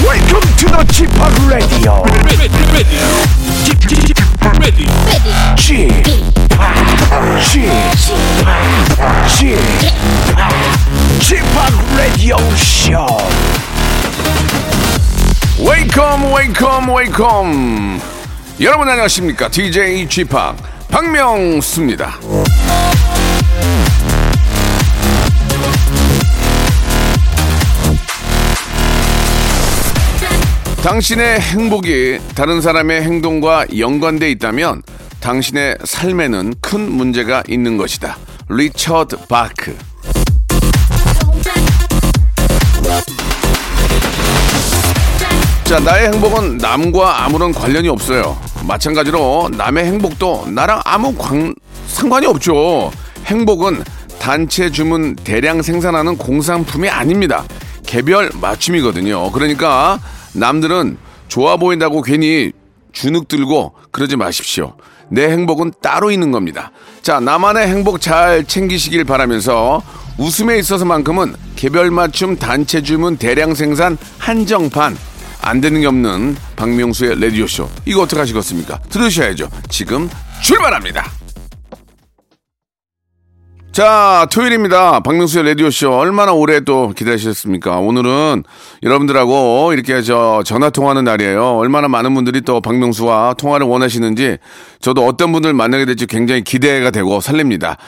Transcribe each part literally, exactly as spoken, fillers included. Welcome to the 지팍 Radio. 지팍 Radio Show. Welcome, welcome, welcome. 여러분 안녕하십니까? 디제이 지팍 박명수입니다. 당신의 행복이 다른 사람의 행동과 연관돼 있다면 당신의 삶에는 큰 문제가 있는 것이다. 리처드 바크. 자, 나의 행복은 남과 아무런 관련이 없어요. 마찬가지로 남의 행복도 나랑 아무 관, 상관이 없죠. 행복은 단체 주문 대량 생산하는 공산품이 아닙니다. 개별 맞춤이거든요. 그러니까 남들은 좋아 보인다고 괜히 주눅 들고 그러지 마십시오. 내 행복은 따로 있는 겁니다. 자, 나만의 행복 잘 챙기시길 바라면서 웃음에 있어서만큼은 개별 맞춤, 단체 주문, 대량 생산, 한정판 안 되는 게 없는 박명수의 라디오쇼. 이거 어떻게 하시겠습니까? 들으셔야죠. 지금 출발합니다. 자, 토요일입니다. 박명수의 라디오쇼. 얼마나 오래 또 기다리셨습니까? 오늘은 여러분들하고 이렇게 저 전화 통화하는 날이에요. 얼마나 많은 분들이 또 박명수와 통화를 원하시는지, 저도 어떤 분들 만나게 될지 굉장히 기대가 되고 설렙니다.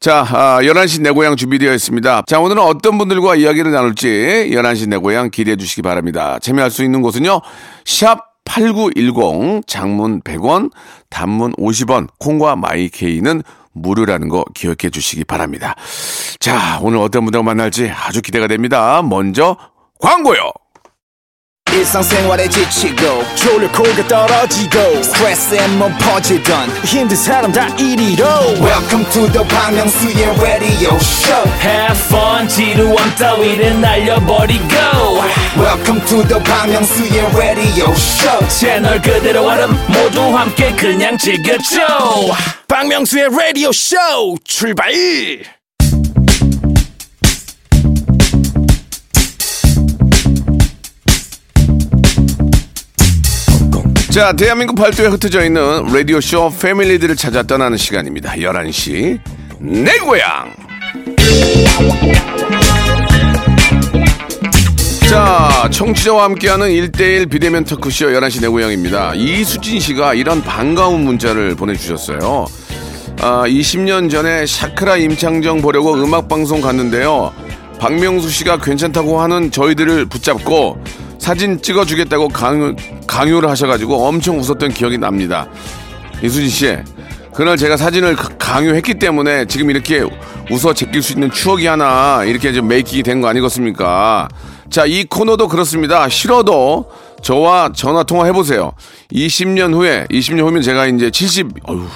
자, 아, 열한 시 내고향 준비되어 있습니다. 자, 오늘은 어떤 분들과 이야기를 나눌지 열한 시 내고향 기대해 주시기 바랍니다. 참여할 수 있는 곳은요, 샵 팔구일공, 장문 백 원, 단문 오십 원, 콩과 마이케이는 무료라는 거 기억해 주시기 바랍니다. 자, 오늘 어떤 분들 만날지 아주 기대가 됩니다. 먼저 광고요. 일상생활에 지치고, 졸려 코가 떨어지고, 스트레스에 몸 퍼지던, 힘든 사람 다 이리로. Welcome to the 박명수의 radio show. Have fun, 지루함 따위를 날려버리고. Welcome to the 박명수의 radio show. 채널 그대로 와름 모두 함께 그냥 즐겨줘. 박명수의 radio show 출발! 자, 대한민국 팔도에 흩어져 있는 라디오쇼 패밀리들을 찾아 떠나는 시간입니다. 열한 시 내 고향. 자, 청취자와 함께하는 일대일 비대면 토크쇼 열한 시 내 고향입니다. 이수진 씨가 이런 반가운 문자를 보내주셨어요. 아, 이십 년 전에 샤크라 임창정 보려고 음악방송 갔는데요. 박명수 씨가 괜찮다고 하는 저희들을 붙잡고 사진 찍어주겠다고 강요, 강요를 하셔가지고 엄청 웃었던 기억이 납니다. 이수진 씨, 그날 제가 사진을 강요했기 때문에 지금 이렇게 웃어 제낄 수 있는 추억이 하나 이렇게 좀 메이킹이 된 거 아니겠습니까? 자, 이 코너도 그렇습니다. 싫어도 저와 전화 통화 해보세요. 이십 년 후에, 이십 년 후면 제가 이제 칠십, 어휴,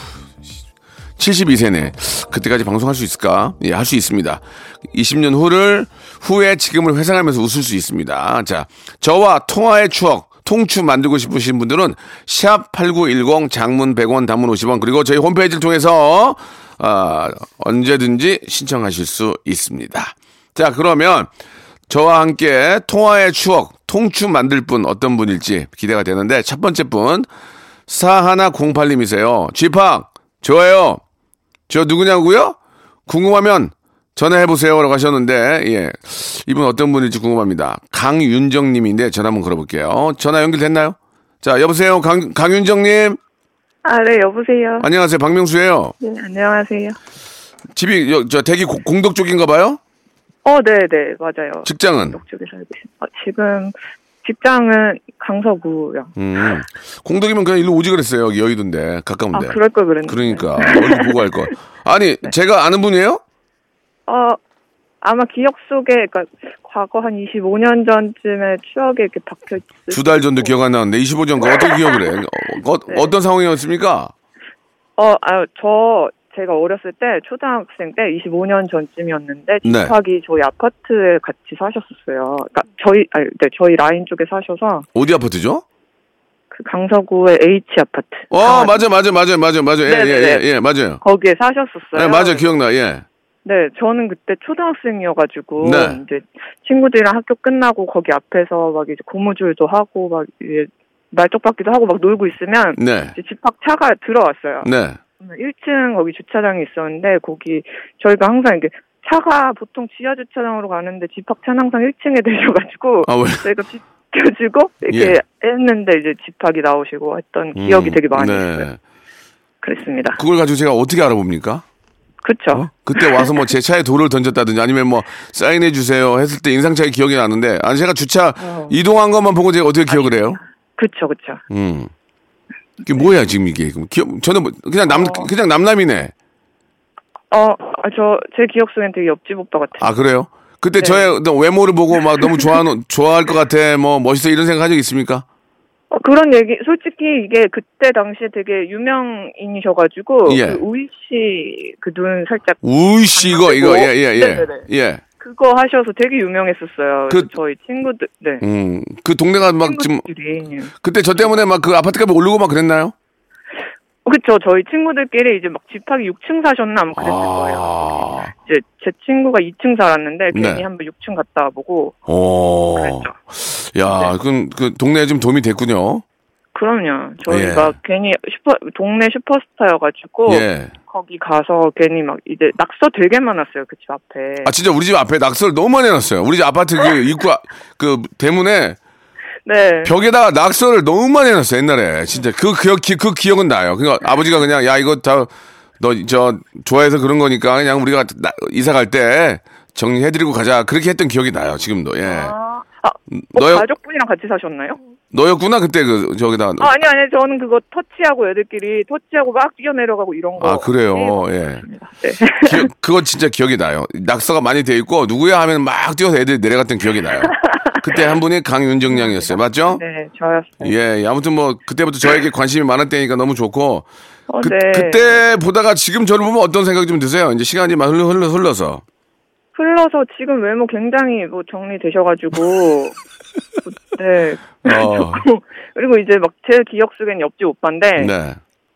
칠십이 세네. 그때까지 방송할 수 있을까? 예, 할 수 있습니다. 이십 년 후를, 후에 지금을 회상하면서 웃을 수 있습니다. 자, 저와 통화의 추억, 통추 만들고 싶으신 분들은 샵팔구일공, 장문 백 원, 단문 오십 원, 그리고 저희 홈페이지를 통해서, 어, 언제든지 신청하실 수 있습니다. 자, 그러면 저와 함께 통화의 추억, 통추 만들 분 어떤 분일지 기대가 되는데, 첫 번째 분, 사천백팔님이세요. 지팍, 좋아요. 저 누구냐고요? 궁금하면 전화해보세요 라고 하셨는데, 예, 이분 어떤 분일지 궁금합니다. 강윤정 님인데 전화 한번 걸어볼게요. 전화 연결됐나요? 자, 여보세요. 강, 강윤정 님. 아, 네, 여보세요. 안녕하세요. 박명수예요. 네, 안녕하세요. 집이 여, 저 대기 고, 공덕 쪽인가 봐요? 어, 네, 네, 맞아요. 직장은? 공덕 쪽에 살고 있습니다. 어, 지금 직장은 강서구요. 음, 공덕이면 그냥 일로 오지 그랬어요. 여기 여의도인데, 가까운데. 아, 그럴 걸 그랬는데. 그러니까 얼굴 보고 할 걸. 아니, 네. 제가 아는 분이에요? 어, 아마 기억 속에, 그러니까 과거 한 이십오 년 전쯤에 추억에 이렇게 박혀있을 두 달 전도 기억 안 나는데 이십오 년간 어떻게 기억을 해? 어, 어, 네. 어떤 상황이었습니까? 어, 아, 저 제가 어렸을 때 초등학생 때 이십오 년 전쯤이었는데 집학이, 네, 저희 아파트에 같이 사셨었어요. 그러니까 저희, 아니, 네, 저희 라인 쪽에 사셔서. 어디 아파트죠? 그 강서구의 H 아파트. 어, 아, 맞아, 맞아, 맞아, 맞아, 맞아, 예, 예, 예, 예, 맞아요. 거기에 사셨었어요. 네, 맞아, 기억나, 예. 네, 저는 그때 초등학생이어가지고, 네. 이제 친구들이랑 학교 끝나고 거기 앞에서 막 이제 고무줄도 하고, 막 이제 말뚝 박기도 하고 막 놀고 있으면, 네. 이제 집 밖 차가 들어왔어요. 네. 일 층 거기 주차장이 있었는데, 거기 저희가 항상 이게 차가 보통 지하 주차장으로 가는데 집 밖 차는 항상 일 층에 내려가지고, 아, 왜? 저희가 비켜주고, 이렇게 예. 했는데 이제 집 밖이 나오시고 했던 기억이 음, 되게 많이 네. 있어요. 그랬습니다. 그걸 가지고 제가 어떻게 알아봅니까? 그렇죠. 어? 그때 와서 뭐 제 차에 돌을 던졌다든지 아니면 뭐 사인해 주세요 했을 때 인상 차이 기억이 나는데 아니 제가 주차 어. 이동한 것만 보고 제가 어떻게 기억을 아니, 해요? 그렇죠, 그렇죠. 음, 이게 뭐야 지금 이게? 기억 저는 그냥 남 어. 그냥 남남이네. 어, 저 제 기억 속엔 되게 옆집 오빠 같아요. 아 그래요? 그때 네. 저의 외모를 보고 막 너무 좋아하는 좋아할 것 같아, 뭐 멋있어 이런 생각 한 적 있습니까? 어, 그런 얘기, 솔직히 이게 그때 당시에 되게 유명인이셔가지고, 예. 그 우이 씨, 그 눈 살짝. 우이 씨, 이거, 이거, 예, 예, 예. 네네네. 예. 그거 하셔서 되게 유명했었어요. 그, 저희 친구들, 네. 음, 그 동네가 막 지금. 그때 저 때문에 막 그 아파트값이 오르고 막 그랬나요? 그쵸. 저희 친구들끼리 이제 막 집하기 육 층 사셨나 뭐 그랬을 아~ 거예요. 이제 제 친구가 이 층 살았는데 괜히 네. 한번 육 층 갔다 와보고. 오. 그랬죠. 야, 네. 그럼 그 동네에 좀 도움이 됐군요. 그럼요. 저희가 예. 괜히 슈퍼 동네 슈퍼스타여가지고 예. 거기 가서 괜히 막 이제 낙서 되게 많았어요 그 집 앞에. 아 진짜 우리 집 앞에 낙서를 너무 많이 해놨어요. 우리 집 아파트 그 입구 그 대문에. 네. 벽에다가 낙서를 너무 많이 해놨어 옛날에 진짜 그 기억 그, 그 기억은 나요. 그러니까 아버지가 그냥 야 이거 다 너 저 좋아해서 그런 거니까 그냥 우리가 나, 이사 갈 때 정리해드리고 가자 그렇게 했던 기억이 나요 지금도. 예. 아, 아 너요, 가족분이랑 같이 사셨나요? 너였구나 그때 그 저기다. 아, 아니 아니 저는 그거 터치하고 애들끼리 터치하고 막 뛰어 내려가고 이런 거. 아 그래요. 예. 네. 기어, 그건 진짜 기억이 나요. 낙서가 많이 돼 있고 누구야 하면 막 뛰어서 애들 내려갔던 기억이 나요. 그때 한 분이 강윤정 양이었어요. 맞죠? 네, 저였어요. 예, 아무튼 뭐 그때부터 저에게 관심이 많았다니까 너무 좋고 어, 그, 네. 그때 보다가 지금 저를 보면 어떤 생각이 좀 드세요? 이제 시간이 막 흘러, 흘러, 흘러서. 흘러서 지금 외모 굉장히 뭐 정리되셔가지고 네. 어. 그리고 이제 막 제 기억 속엔 옆집 오빠인데 네.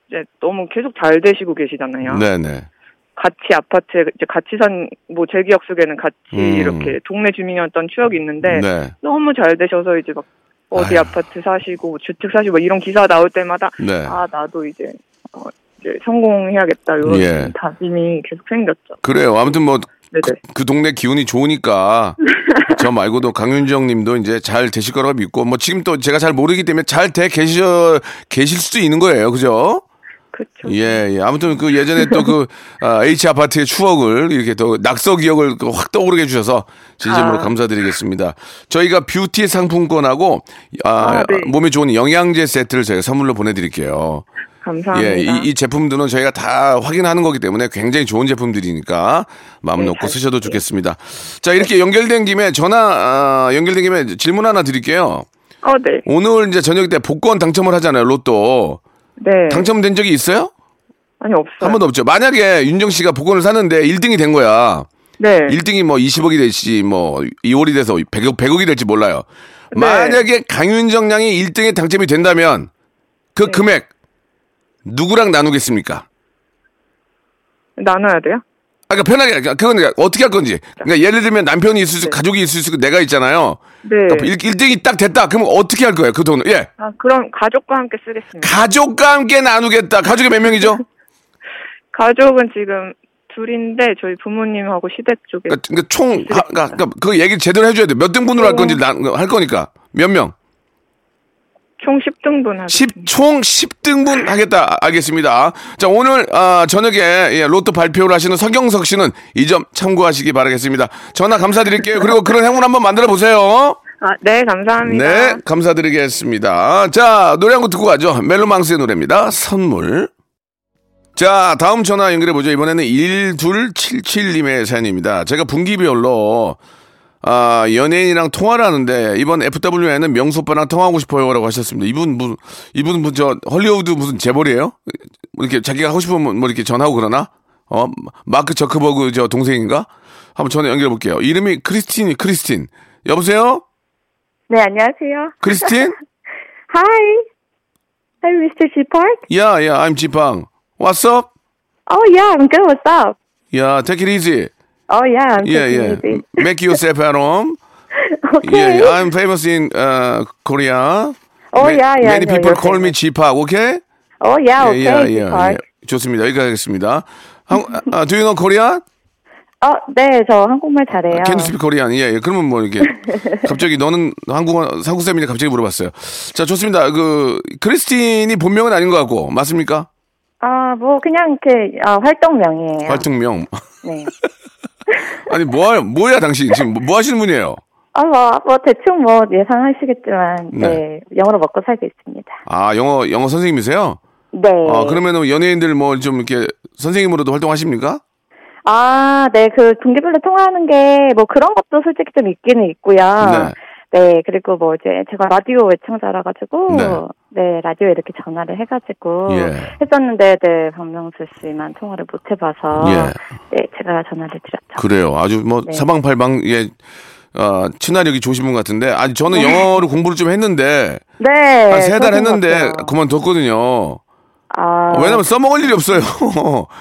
이제 너무 계속 잘 되시고 계시잖아요. 네네. 같이 아파트에 이제 같이 산 뭐 제 기억 속에는 같이 음. 이렇게 동네 주민이었던 추억이 있는데 네. 너무 잘 되셔서 이제 막 어디 아유. 아파트 사시고 주택 사시고 막 이런 기사 나올 때마다 네. 아 나도 이제, 어, 이제 성공해야겠다 이런 예. 다짐이 계속 생겼죠. 그래요. 아무튼 뭐 그 그 동네 기운이 좋으니까 저 말고도 강윤정님도 이제 잘 되실 거라고 믿고 뭐 지금 또 제가 잘 모르기 때문에 잘 돼 계셔 계실 수도 있는 거예요. 그죠? 그렇죠. 예, 예. 아무튼 그 예전에 또 그 아, H 아파트의 추억을 이렇게 또 낙서 기억을 확 떠오르게 해 주셔서 진심으로 아. 감사드리겠습니다. 저희가 뷰티 상품권하고 아, 아, 네. 몸에 좋은 영양제 세트를 제가 선물로 보내드릴게요. 감사합니다. 예, 이, 이 제품들은 저희가 다 확인하는 거기 때문에 굉장히 좋은 제품들이니까 마음 네, 놓고 쓰셔도 드릴게요. 좋겠습니다. 자, 이렇게 연결된 김에 전화 아, 연결된 김에 질문 하나 드릴게요. 어, 네. 오늘 이제 저녁 때 복권 당첨을 하잖아요, 로또. 네. 당첨된 적이 있어요? 아니, 없어요. 한 번도 없죠. 만약에 윤정 씨가 복권을 사는데 일 등이 된 거야. 네. 일 등이 뭐 이십억이 될지 뭐 이월이 돼서 백억, 백억이 될지 몰라요. 네. 만약에 강윤정 양이 일 등에 당첨이 된다면 그 네. 금액 누구랑 나누겠습니까? 나눠야 돼요? 아, 그러니까 편하게, 그건 어떻게 할 건지. 그러니까 예를 들면 남편이 있을 수 있고, 네. 가족이 있을 수 있고, 내가 있잖아요. 네. 일 등이 딱 됐다. 그러면 어떻게 할 거예요? 그 돈을. 예. 아, 그럼 가족과 함께 쓰겠습니다. 가족과 함께 나누겠다. 가족이 몇 명이죠? 가족은 지금 둘인데, 저희 부모님하고 시댁 쪽에. 그러니까, 그러니까 총, 하, 그러니까 그 얘기 제대로 해줘야 돼. 몇 등분으로 어... 할 건지, 나, 할 거니까. 몇 명? 총 십 등분 하겠습니다. 총 십 등분 하겠다. 알겠습니다. 자, 오늘 어, 저녁에 예, 로또 발표를 하시는 서경석 씨는 이 점 참고하시기 바라겠습니다. 전화 감사드릴게요. 그리고 그런 행운 한번 만들어 보세요. 아, 네, 감사합니다. 네, 감사드리겠습니다. 자, 노래 한 곡 듣고 가죠. 멜로망스의 노래입니다. 선물. 자, 다음 전화 연결해 보죠. 이번에는 일이칠칠님의 사연입니다. 제가 분기별로 아, 연예인이랑 통화를 하는데, 이번 에프더블유에는 명수 오빠랑 통화하고 싶어요. 라고 하셨습니다. 이분, 무슨, 이분, 뭐, 저, 헐리우드 무슨 재벌이에요? 뭐, 이렇게 자기가 하고 싶으면 뭐, 이렇게 전화하고 그러나? 어, 마크 저크버그 저 동생인가? 한번 전화 연결해 볼게요. 이름이 크리스틴이, 크리스틴. 여보세요? 네, 안녕하세요. 크리스틴? Hi. Hi, 미스터 G-Park. Yeah, yeah, I'm G-Park. What's up? Oh, yeah, I'm good. What's up? Yeah, take it easy. Oh, yeah, I'm yeah, yeah. Easy. Make yourself at home. Okay. Yeah, I'm famous in uh, Korea. Oh, Ma- yeah, yeah. Many people no, call famous. me G-Park, okay? Oh, yeah, okay, yeah, yeah, G-Park. Yeah. 좋습니다. 여기까지 하겠습니다. 한, 아, do you know Korea? 어, 네, 저 한국말 잘해요. Can you speak Korean? 예, 예. 그러면 뭐 이렇게 갑자기 너는 한국어, 한국쌤이니까 갑자기 물어봤어요. 자, 좋습니다. 그, 크리스틴이 본명은 아닌 것 같고, 맞습니까? 아, 뭐, 그냥 이렇게, 아, 활동명이에요. 활동명? 네. 아니, 뭐, 뭐야, 당신? 지금 뭐 하시는 분이에요? 아, 뭐, 뭐, 대충 뭐 예상하시겠지만, 네. 네, 영어로 먹고 살고 있습니다. 아, 영어, 영어 선생님이세요? 네. 아, 그러면은 연예인들 뭐 좀 이렇게 선생님으로도 활동하십니까? 아, 네, 그 분기별로 통화하는 게 뭐 그런 것도 솔직히 좀 있기는 있고요. 네. 네, 그리고 뭐 이제 제가 라디오 애청자라 가지고 네. 네, 라디오에 이렇게 전화를 해가지고 예. 했었는데 네, 박명수 씨만 통화를 못 해봐서 예. 네, 제가 전화를 드렸죠. 그래요, 아주 뭐 네. 사방팔방 예, 어, 친화력이 좋으신 분 같은데, 아니 저는 네. 영어를 공부를 좀 했는데, 네, 한 세 달 했는데 그만뒀거든요. 아, 왜냐면 써먹을 일이 없어요.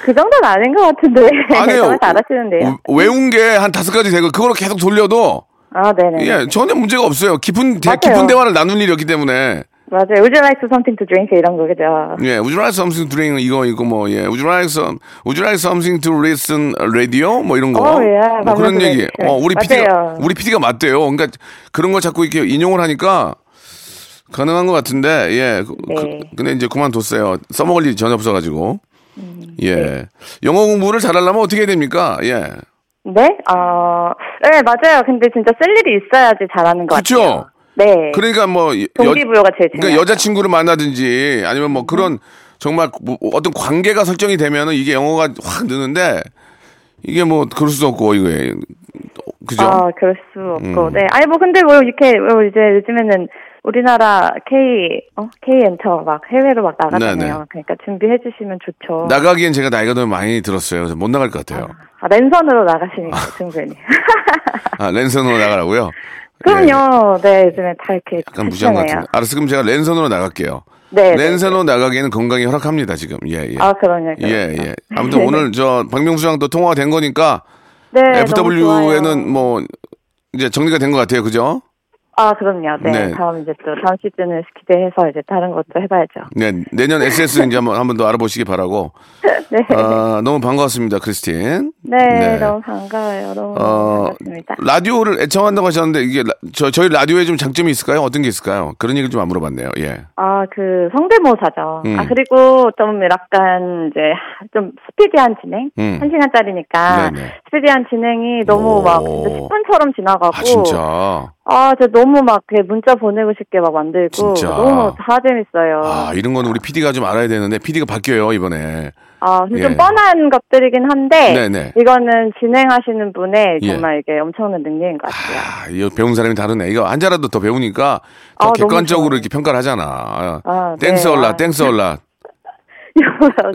그 정도는 아닌 것 같은데. 아니요. 정말 잘하시는데요. 외운 게 한 다섯 가지 되고 그걸 계속 돌려도. 아, 네네. 예, 전혀 문제가 없어요. 깊은, 대, 깊은 대화를 나눌 일이었기 때문에. 맞아요. Would you like something to drink? 이런 거, 그죠? 예, would you like something to drink? 이거, 이거 뭐, 예. Would you like some, would you like something to listen radio? 뭐 이런 거. 오, 예. 뭐 그런 얘기. 네. 어, 우리 피디가, 우리 피디가 맞대요. 그러니까 그런 걸 자꾸 이렇게 인용을 하니까 가능한 것 같은데, 예. 네. 그, 근데 이제 그만뒀어요. 써먹을 일이 전혀 없어가지고. 음, 예. 네. 영어 공부를 잘하려면 어떻게 해야 됩니까? 예. 네? 어, 네, 맞아요. 근데 진짜 쓸 일이 있어야지 잘하는 것 그쵸? 같아요. 그렇죠? 네. 그러니까 뭐, 동기부여가 제일 중요해요. 그러니까 여자친구를 만나든지 아니면 뭐 그런 정말 뭐 어떤 관계가 설정이 되면은 이게 영어가 확 느는데 이게 뭐 그럴 수 없고, 이거에. 그죠? 아, 그럴 수 없고. 음. 네. 아니, 뭐 근데 뭐 이렇게, 뭐 이제 요즘에는 우리나라 K, 어? K 엔터 막 해외로 막 나가잖아요. 네네. 그러니까 준비해 주시면 좋죠. 나가기엔 제가 나이가 너무 많이 들었어요. 그래서 못 나갈 것 같아요. 아, 아 랜선으로 나가시니까, 충분히. 아, 랜선으로 나가라고요? 그럼요. 네, 네, 요즘에 다 이렇게. 약간 무시한 것 같은데. 알았어, 그럼 제가 랜선으로 나갈게요. 네. 랜선으로 네. 나가기에는 건강이 허락합니다, 지금. 예, 예. 아, 그럼요. 그럼요. 예, 예. 아무튼 네. 오늘 저 박명수랑 또 통화가 된 거니까. 네. 에프더블유에는 뭐, 이제 정리가 된 것 같아요. 그죠? 아, 그럼요. 네. 네. 다음 이제 또 다음 시즌을 기대해서 이제 다른 것도 해봐야죠. 네, 내년 에스에스 이제 한번 한번 더 알아보시기 바라고. 네. 아, 너무 반가웠습니다, 크리스틴. 네, 네. 너무 반가워요. 너무 어, 반갑습니다. 라디오를 애청한다고 하셨는데 이게 라, 저 저희 라디오에 좀 장점이 있을까요? 어떤 게 있을까요? 그런 얘기를 좀 안 물어봤네요. 예. 아, 그 성대모사죠. 음. 아, 그리고 좀 약간 이제 좀 스피디한 진행, 음. 한 시간짜리니까 네네. 스피디한 진행이 너무 오. 막 십 분처럼 지나가고. 아, 진짜. 아, 저 너무 막 문자 보내고 싶게 막 만들고 진짜. 너무 다 재밌어요. 아, 이런 건 우리 피디가 좀 알아야 되는데 피디가 바뀌어요 이번에. 아, 근데 예. 좀 뻔한 것들이긴 한데 네네. 이거는 진행하시는 분의 정말 예. 이게 엄청난 능력인 것 같아요. 아, 이거 배운 사람이 다르네. 이거 한 자라도 더 배우니까 더 아, 객관적으로 이렇게 평가를 하잖아. 아, 땡스 올라, 네. 땡스 올라.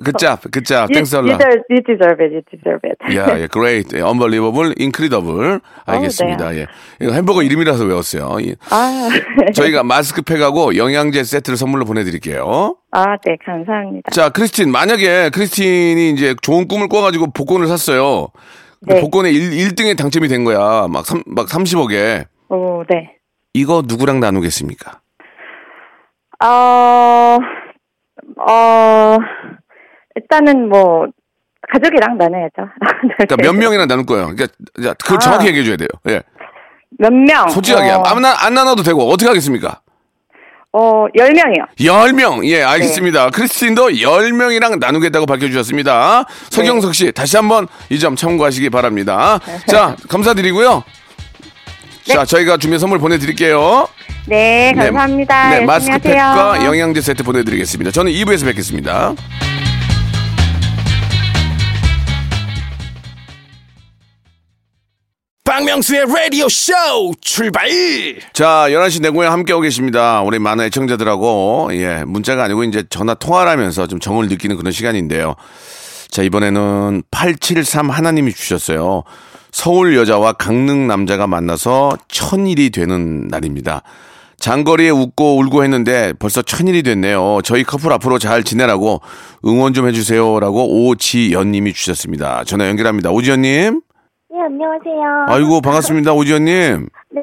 Good job, good job. Thanks a lot. You deserve it, you deserve it. Yeah, yeah, great, unbelievable, incredible. 알겠습니다. 오, 네. 예, 이거 햄버거 이름이라서 외웠어요. 예. 아, 저희가 마스크팩하고 영양제 세트를 선물로 보내드릴게요. 아, 네, 감사합니다. 자, 크리스틴, 만약에 크리스틴이 이제 좋은 꿈을 꿔가지고 복권을 샀어요. 네. 복권에 일 등에 당첨이 된 거야. 막, 삼, 막 삼십억에. 오, 네. 이거 누구랑 나누겠습니까? 어... 어, 일단은 뭐, 가족이랑 나눠야죠. 그러니까 몇 명이랑 나눌 거예요. 그러니까, 그걸 아. 정확히 얘기해줘야 돼요. 예. 몇 명? 솔직하게. 어. 안, 안 나눠도 되고, 어떻게 하겠습니까? 어, 열 명이요. 열 명. 예, 알겠습니다. 네. 크리스틴도 열 명이랑 나누겠다고 밝혀주셨습니다. 서경석 씨, 다시 한번 이 점 참고하시기 바랍니다. 자, 감사드리고요. 네. 자, 저희가 준비한 선물 보내드릴게요. 네, 감사합니다. 네, 네, 마스크팩과 하세요. 영양제 세트 보내드리겠습니다. 저는 이 부에서 뵙겠습니다. 박명수의 라디오 쇼 출발! 자, 열한 시 내고향 함께하고 계십니다. 우리 많은 애청자들하고 예, 문자가 아니고 이제 전화 통화를 하면서 좀 정을 느끼는 그런 시간인데요. 자, 이번에는 팔칠삼 하나님이 주셨어요. 서울 여자와 강릉 남자가 만나서 천일이 되는 날입니다. 장거리에 웃고 울고 했는데 벌써 천일이 됐네요. 저희 커플 앞으로 잘 지내라고 응원 좀 해주세요라고 오지연님이 주셨습니다. 전화 연결합니다. 오지연님. 예, 네, 안녕하세요. 아이고, 반갑습니다, 오지연님. 네.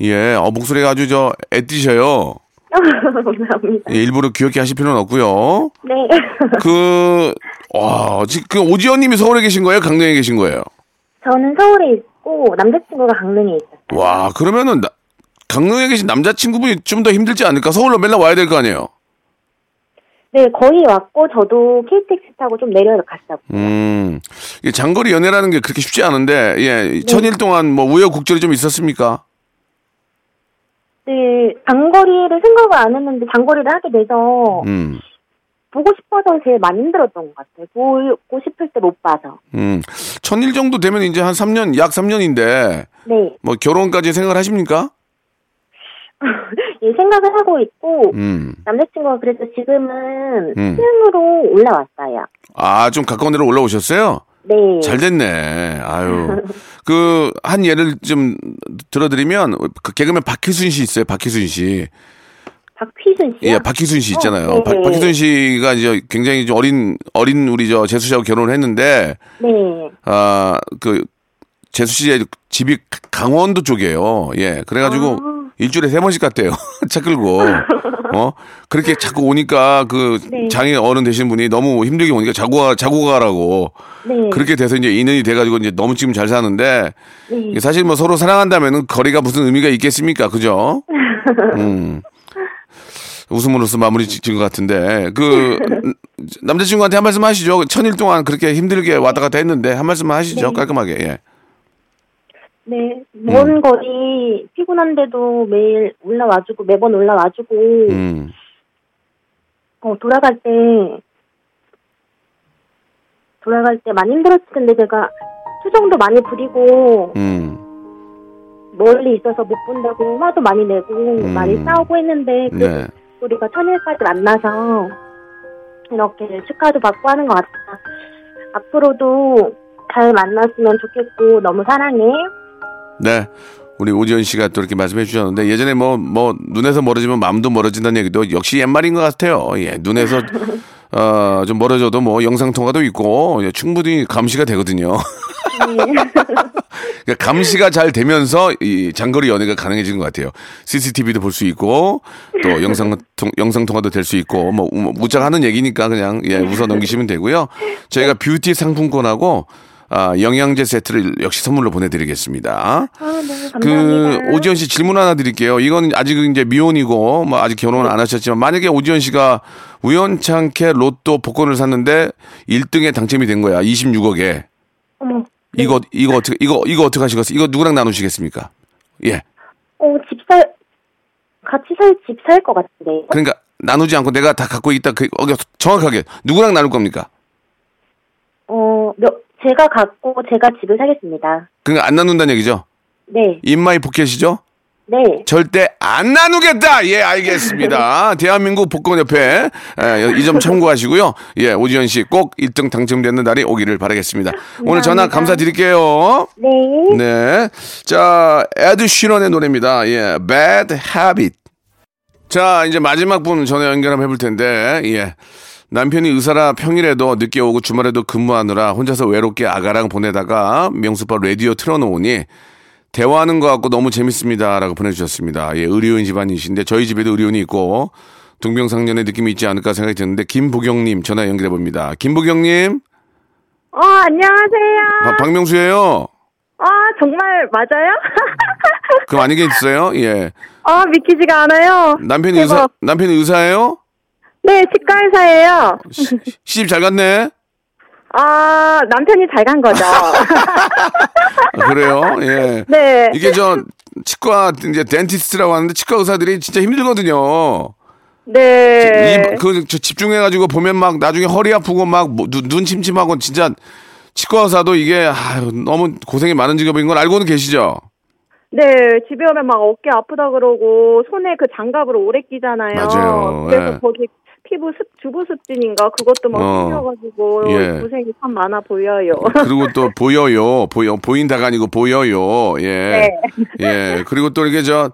예, 어, 목소리가 아주 저 애띠셔요. 감사합니다. 예, 일부러 귀엽게 하실 필요는 없고요. 네. 그, 와, 지금 그 오지연님이 서울에 계신 거예요? 강릉에 계신 거예요? 저는 서울에 있고 남자친구가 강릉에 있어요. 와, 그러면은 나, 강릉에 계신 남자친구분이 좀 더 힘들지 않을까? 서울로 맨날 와야 될 거 아니에요? 네, 거의 왔고 저도 케이티엑스 타고 좀 내려서 갔다고. 음, 이게 장거리 연애라는 게 그렇게 쉽지 않은데, 예, 네. 천일 동안 뭐 우여곡절이 좀 있었습니까? 네, 장거리를 생각을 안 했는데 장거리를 하게 돼서 음. 보고 싶어서 제일 많이 힘들었던 것 같아요. 보고 싶을 때 못 봐서. 음, 천일 정도 되면 이제 한 삼 년, 약 삼 년인데, 네, 뭐 결혼까지 생각을 하십니까? 예, 생각을 하고 있고, 음. 남자친구가 그래서 지금은 음. 수영으로 올라왔어요. 아, 좀 가까운 데로 올라오셨어요? 네. 잘 됐네. 아유. 그, 한 예를 좀 들어드리면, 그 개그맨 박희순 씨 있어요, 박희순 씨. 박희순 씨? 예, 박희순 씨 있잖아요. 어, 박, 박희순 씨가 이제 굉장히 좀 어린, 어린 우리 저 재수 씨하고 결혼을 했는데, 네. 아, 그, 재수 씨의 집이 강원도 쪽이에요. 예. 그래가지고, 아. 일주일에 세 번씩 갔대요. 차 끌고. 어? 그렇게 자꾸 오니까 그 네. 장애인 어른 되신 분이 너무 힘들게 오니까 자고 가, 자고 가라고. 네. 그렇게 돼서 이제 인연이 돼가지고 이제 너무 지금 잘 사는데. 네. 사실 뭐 서로 사랑한다면은 거리가 무슨 의미가 있겠습니까? 그죠? 음. 웃음으로써 마무리 지은 것 같은데. 그, 남자친구한테 한 말씀 하시죠. 천일 동안 그렇게 힘들게 왔다 갔다 했는데 한 말씀 하시죠. 네. 깔끔하게. 예. 네, 먼 음. 거리 피곤한데도 매일 올라와주고 매번 올라와주고 음. 어, 돌아갈 때 돌아갈 때 많이 힘들었을 텐데 제가 투정도 많이 부리고 음. 멀리 있어서 못 본다고 화도 많이 내고 음. 많이 싸우고 했는데 네. 우리가 천일까지 만나서 이렇게 축하도 받고 하는 것 같아요. 앞으로도 잘 만났으면 좋겠고 너무 사랑해. 네, 우리 오지연 씨가 또 이렇게 말씀해 주셨는데 예전에 뭐, 뭐 눈에서 멀어지면 마음도 멀어진다는 얘기도 역시 옛말인 것 같아요. 예, 눈에서 어, 좀 멀어져도 뭐 영상 통화도 있고 예, 충분히 감시가 되거든요. 그러니까 감시가 잘 되면서 이 장거리 연애가 가능해지는 것 같아요. 씨씨티비도 볼 수 있고 또 영상 통, 영상 통화도 될 수 있고 뭐 무작 하는 얘기니까 그냥 예, 웃어 넘기시면 되고요. 저희가 뷰티 상품권하고 아, 영양제 세트를 역시 선물로 보내드리겠습니다. 아, 네, 그, 오지연 씨 질문 하나 드릴게요. 이건 아직 이제 미혼이고, 뭐 아직 결혼은 안 하셨지만, 만약에 오지연 씨가 우연찮게 로또 복권을 샀는데, 일 등에 당첨이 된 거야. 이십육억에. 어머. 네. 이거, 이거 어떻게, 이거, 이거 어떻게 하시겠어요? 이거 누구랑 나누시겠습니까? 예. 어, 집 살, 같이 살 집 살 것 같은데. 그러니까, 나누지 않고 내가 다 갖고 있다. 그, 어, 정확하게. 누구랑 나눌 겁니까? 어, 몇, 제가 갖고 제가 집을 사겠습니다. 그러니까 안 나눈다는 얘기죠? 네. 인마이 포켓이죠? 네. 절대 안 나누겠다. 예, 알겠습니다. 대한민국 복권협회 예, 이 점 참고하시고요. 예, 오지연 씨 꼭 일 등 당첨되는 날이 오기를 바라겠습니다. 감사합니다. 오늘 전화 감사드릴게요. 네. 네. 자, 에드 쉬런의 노래입니다. 예, Bad Habit. 자, 이제 마지막 분 전화 연결 한번 해볼 텐데 예. 남편이 의사라 평일에도 늦게 오고 주말에도 근무하느라 혼자서 외롭게 아가랑 보내다가 명수빠 라디오 틀어놓으니 대화하는 것 같고 너무 재밌습니다. 라고 보내주셨습니다. 예, 의료인 집안이신데 저희 집에도 의료인이 있고 동병상련의 느낌이 있지 않을까 생각이 드는데 김부경님 전화 연결해봅니다. 김부경님. 어, 안녕하세요. 아, 박명수예요. 아, 정말 맞아요? 그럼 아니겠어요? 예. 아, 믿기지가 않아요. 남편이 대박. 의사, 남편이 의사예요? 네, 치과 의사예요. 시집 잘 갔네. 아, 남편이 잘 간 거죠. 아, 그래요? 예. 네. 이게 저 치과 이제 덴티스트라고 하는데 치과 의사들이 진짜 힘들거든요. 네. 그 집중해 가지고 보면 막 나중에 허리 아프고 막 눈 침침하고 진짜 치과 의사도 이게 아유, 너무 고생이 많은 직업인 건 알고는 계시죠? 네, 집에 오면 막 어깨 아프다 그러고 손에 그 장갑으로 오래 끼잖아요. 맞아요. 그래서 예. 거기 피부 습, 주부 습진인가 그것도 막 생겨가지고 어, 예. 고생이 참 많아 보여요. 그리고 또 보여요, 보여 보인다가 아니고 보여요. 예, 네. 예. 그리고 또 이게 저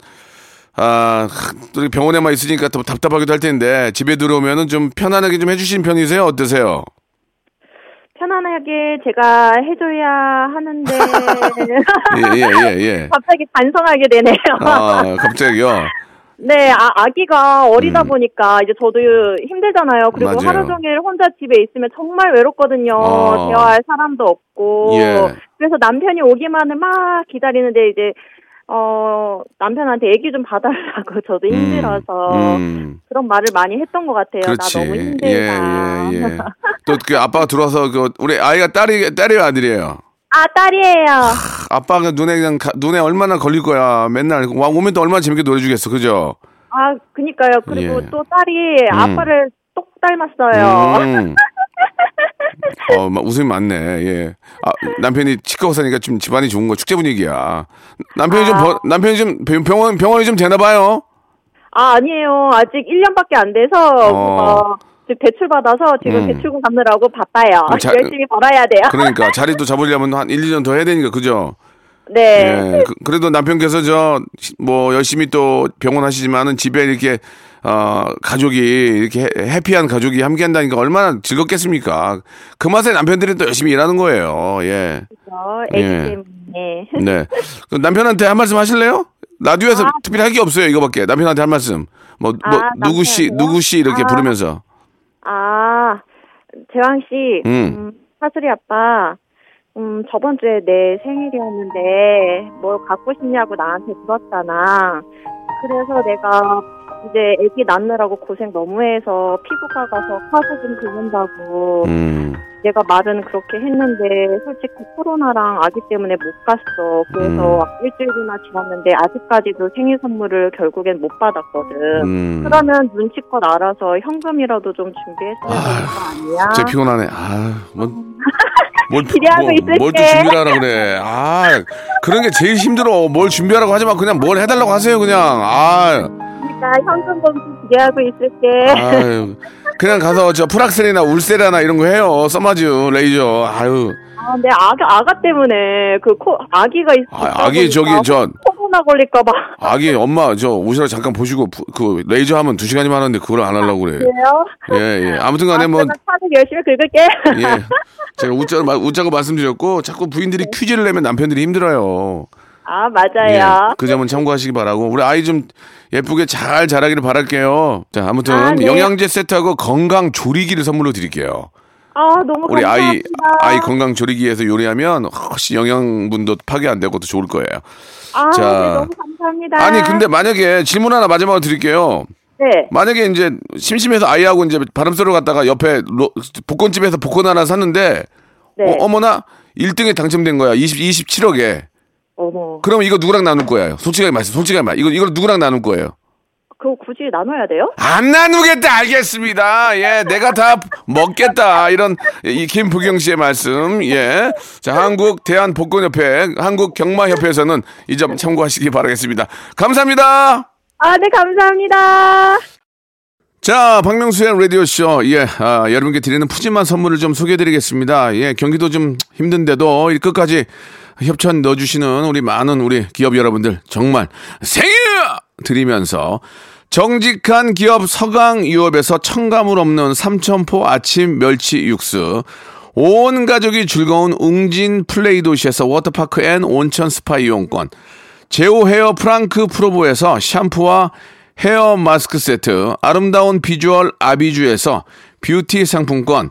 아, 또 병원에만 있으니까 또 답답하기도 할 텐데 집에 들어오면은 좀 편안하게 좀 해주신 편이세요? 어떠세요? 편안하게 제가 해줘야 하는데 예, 예, 예, 예. 갑자기 반성하게 되네요. 아, 갑자기요? 네, 아, 아기가 어리다 음. 보니까 이제 저도 힘들잖아요. 그리고 맞아요. 하루 종일 혼자 집에 있으면 정말 외롭거든요. 아. 대화할 사람도 없고. 예. 그래서 남편이 오기만을 막 기다리는데 이제 어 남편한테 얘기 좀 봐달라고 저도 힘들어서 음, 음. 그런 말을 많이 했던 것 같아요. 그렇지. 나 너무 힘들다. 예, 예, 예. 또 그 아빠가 들어와서 그 우리 아이가 딸이 딸이에요, 아들이에요? 아 딸이에요. 하, 아빠가 눈에 그냥 가, 눈에 얼마나 걸릴 거야. 맨날 와 오면 또 얼마나 재밌게 놀아주겠어, 그죠? 아 그니까요. 그리고 예. 또 딸이 음. 아빠를 똑 닮았어요. 음. 어, 막 웃음이 많네. 예. 아, 남편이 치과 의사니까 지금 집안이 좋은 거 축제 분위기야. 남편이 아. 좀 버, 남편이 좀 병원 병원이 좀 되나 봐요. 아 아니에요. 아직 일 년밖에 안 돼서 어. 어, 지금 대출 받아서 지금 음. 대출금 갚느라고 바빠요. 자, 열심히 벌어야 돼요. 그러니까 자리도 잡으려면 한 일, 이 년 더 해야 되니까 그죠? 네. 예, 그, 그래도 남편께서 저 뭐 열심히 또 병원 하시지만은 집에 이렇게 어, 가족이 이렇게 해피한 가족이 함께한다니까 얼마나 즐겁겠습니까? 그 맛에 남편들이 또 열심히 일하는 거예요. 예. 그렇죠. 예. 네. 네. 그럼 남편한테 한 말씀 하실래요? 라디오에서 아, 특별히 할 게 없어요. 이거밖에. 남편한테 한 말씀. 뭐, 아, 뭐 누구 씨, 누구 씨 이렇게 아, 부르면서. 아, 재왕 씨, 음, 사슬이 아빠. 음, 저번 주에 내 생일이었는데 뭘 갖고 싶냐고 나한테 물었잖아. 그래서 내가 이제 애기 낳느라고 고생 너무 해서 피부과 가서 화도 좀 긁는다고 음. 내가 말은 그렇게 했는데 솔직히 코로나랑 아기 때문에 못 갔어. 그래서 음. 일주일이나 지났는데 아직까지도 생일 선물을 결국엔 못 받았거든. 음. 그러면 눈치껏 알아서 현금이라도 좀 준비했어야 되는 거 아니야? 진짜 피곤하네. 아, 뭔... 뭘, 기대하고 뭐, 있을게. 뭘 또 준비하라 그래. 아, 그런 게 제일 힘들어. 뭘 준비하라고 하지 마. 그냥 뭘 해달라고 하세요, 그냥. 아. 나 현금 봉투 기대하고 있을게. 아유, 그냥 가서 저 프락셀이나 울세라나 이런 거 해요. 써마주 레이저. 아유. 아, 내 아가 아가 때문에 그 코 아기가 있어. 아, 아기 저기 저 코로나 걸릴까 봐. 아기 엄마 저 오시라 잠깐 보시고 그 레이저 하면 두 시간이면 하는데 그걸 안 하려고 그래. 그래요? 예, 예. 아무튼간에 아, 뭐. 차도 열심히 긁을게. 예. 제가 웃자고, 웃자고 말씀드렸고 자꾸 부인들이 퀴즈를 내면 남편들이 힘들어요. 아 맞아요. 예, 그 점은 참고하시기 바라고 우리 아이 좀 예쁘게 잘 자라기를 바랄게요. 자 아무튼 아, 네. 영양제 세트하고 건강 조리기를 선물로 드릴게요. 아 너무 우리 감사합니다. 아이 아이 건강 조리기에서 요리하면 훨씬 영양분도 파괴 안 되고 또 좋을 거예요. 아 자, 네, 너무 감사합니다. 아니 근데 만약에 질문 하나 마지막으로 드릴게요. 네. 만약에 이제 심심해서 아이하고 이제 바람 쐬러 갔다가 옆에 로, 복권집에서 복권 하나 샀는데 네. 어, 어머나 일 등에 당첨된 거야. 이십 이십칠억에. 어머. 그럼 이거 누구랑 나눌 거예요? 솔직하게 말씀, 솔직하게 말. 이거 이걸 누구랑 나눌 거예요? 그거 굳이 나눠야 돼요? 안 나누겠다, 알겠습니다. 예, 내가 다 먹겠다. 이런 이 김부경 씨의 말씀. 예, 자 한국 대한 복권협회, 한국 경마협회에서는 이 점 참고하시기 바라겠습니다. 감사합니다. 아, 네, 감사합니다. 자, 박명수의 라디오쇼. 예, 아, 여러분께 드리는 푸짐한 선물을 좀 소개해드리겠습니다. 예, 경기도 좀 힘든데도 끝까지. 협찬 넣어주시는 우리 많은 우리 기업 여러분들 정말 생일 드리면서 정직한 기업 서강유업에서 첨가물 없는 삼천포 아침 멸치 육수, 온 가족이 즐거운 웅진 플레이 도시에서 워터파크 앤 온천 스파 이용권, 제오 헤어 프랑크 프로보에서 샴푸와 헤어 마스크 세트, 아름다운 비주얼 아비주에서 뷰티 상품권,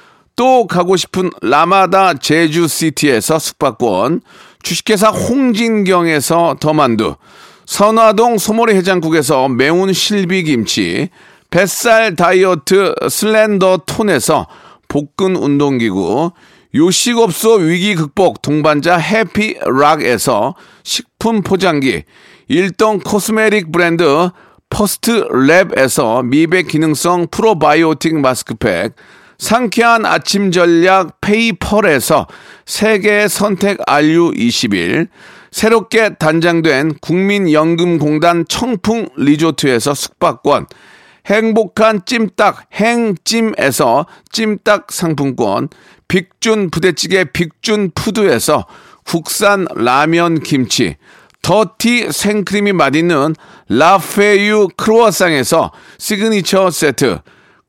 또 가고 싶은 라마다 제주시티에서 숙박권, 주식회사 홍진경에서 더만두, 선화동 소머리 해장국에서 매운 실비김치, 뱃살 다이어트 슬렌더 톤에서 복근 운동기구, 요식업소 위기 극복 동반자 해피락에서 식품 포장기, 일동 코스메틱 브랜드 퍼스트랩에서 미백 기능성 프로바이오틱 마스크팩, 상쾌한 아침 전략 페이펄에서 세계 선택 알유 이십일, 새롭게 단장된 국민연금공단 청풍 리조트에서 숙박권, 행복한 찜닭 행찜에서 찜닭 상품권, 빅준 부대찌개 빅준 푸드에서 국산 라면 김치, 더티 생크림이 맛있는 라페유 크루아상에서 시그니처 세트,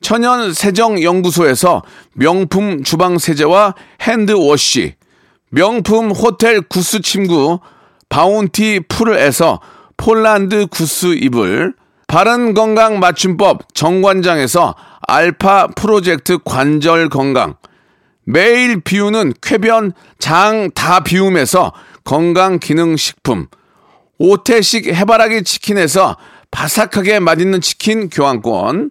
천연 세정연구소에서 명품 주방세제와 핸드워시, 명품 호텔 구스 침구 바운티 풀에서 폴란드 구스 이불, 바른건강 맞춤법 정관장에서 알파 프로젝트 관절 건강, 매일 비우는 쾌변 장 다 비움에서 건강기능식품, 오태식 해바라기 치킨에서 바삭하게 맛있는 치킨 교환권,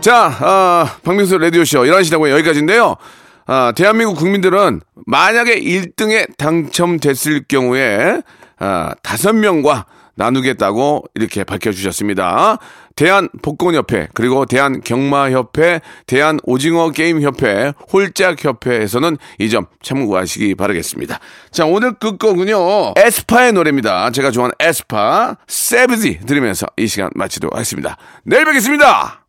자, 아, 박명수 라디오쇼 열한 시 내고향 여기까지인데요. 아, 대한민국 국민들은 만약에 일 등에 당첨됐을 경우에 아, 다섯 명과 나누겠다고 이렇게 밝혀주셨습니다. 대한복권협회, 그리고 대한경마협회, 대한오징어게임협회, 홀짝협회에서는 이 점 참고하시기 바라겠습니다. 자, 오늘 끝거군요. 에스파의 노래입니다. 제가 좋아하는 에스파, 세비지 들으면서 이 시간 마치도록 하겠습니다. 내일 뵙겠습니다.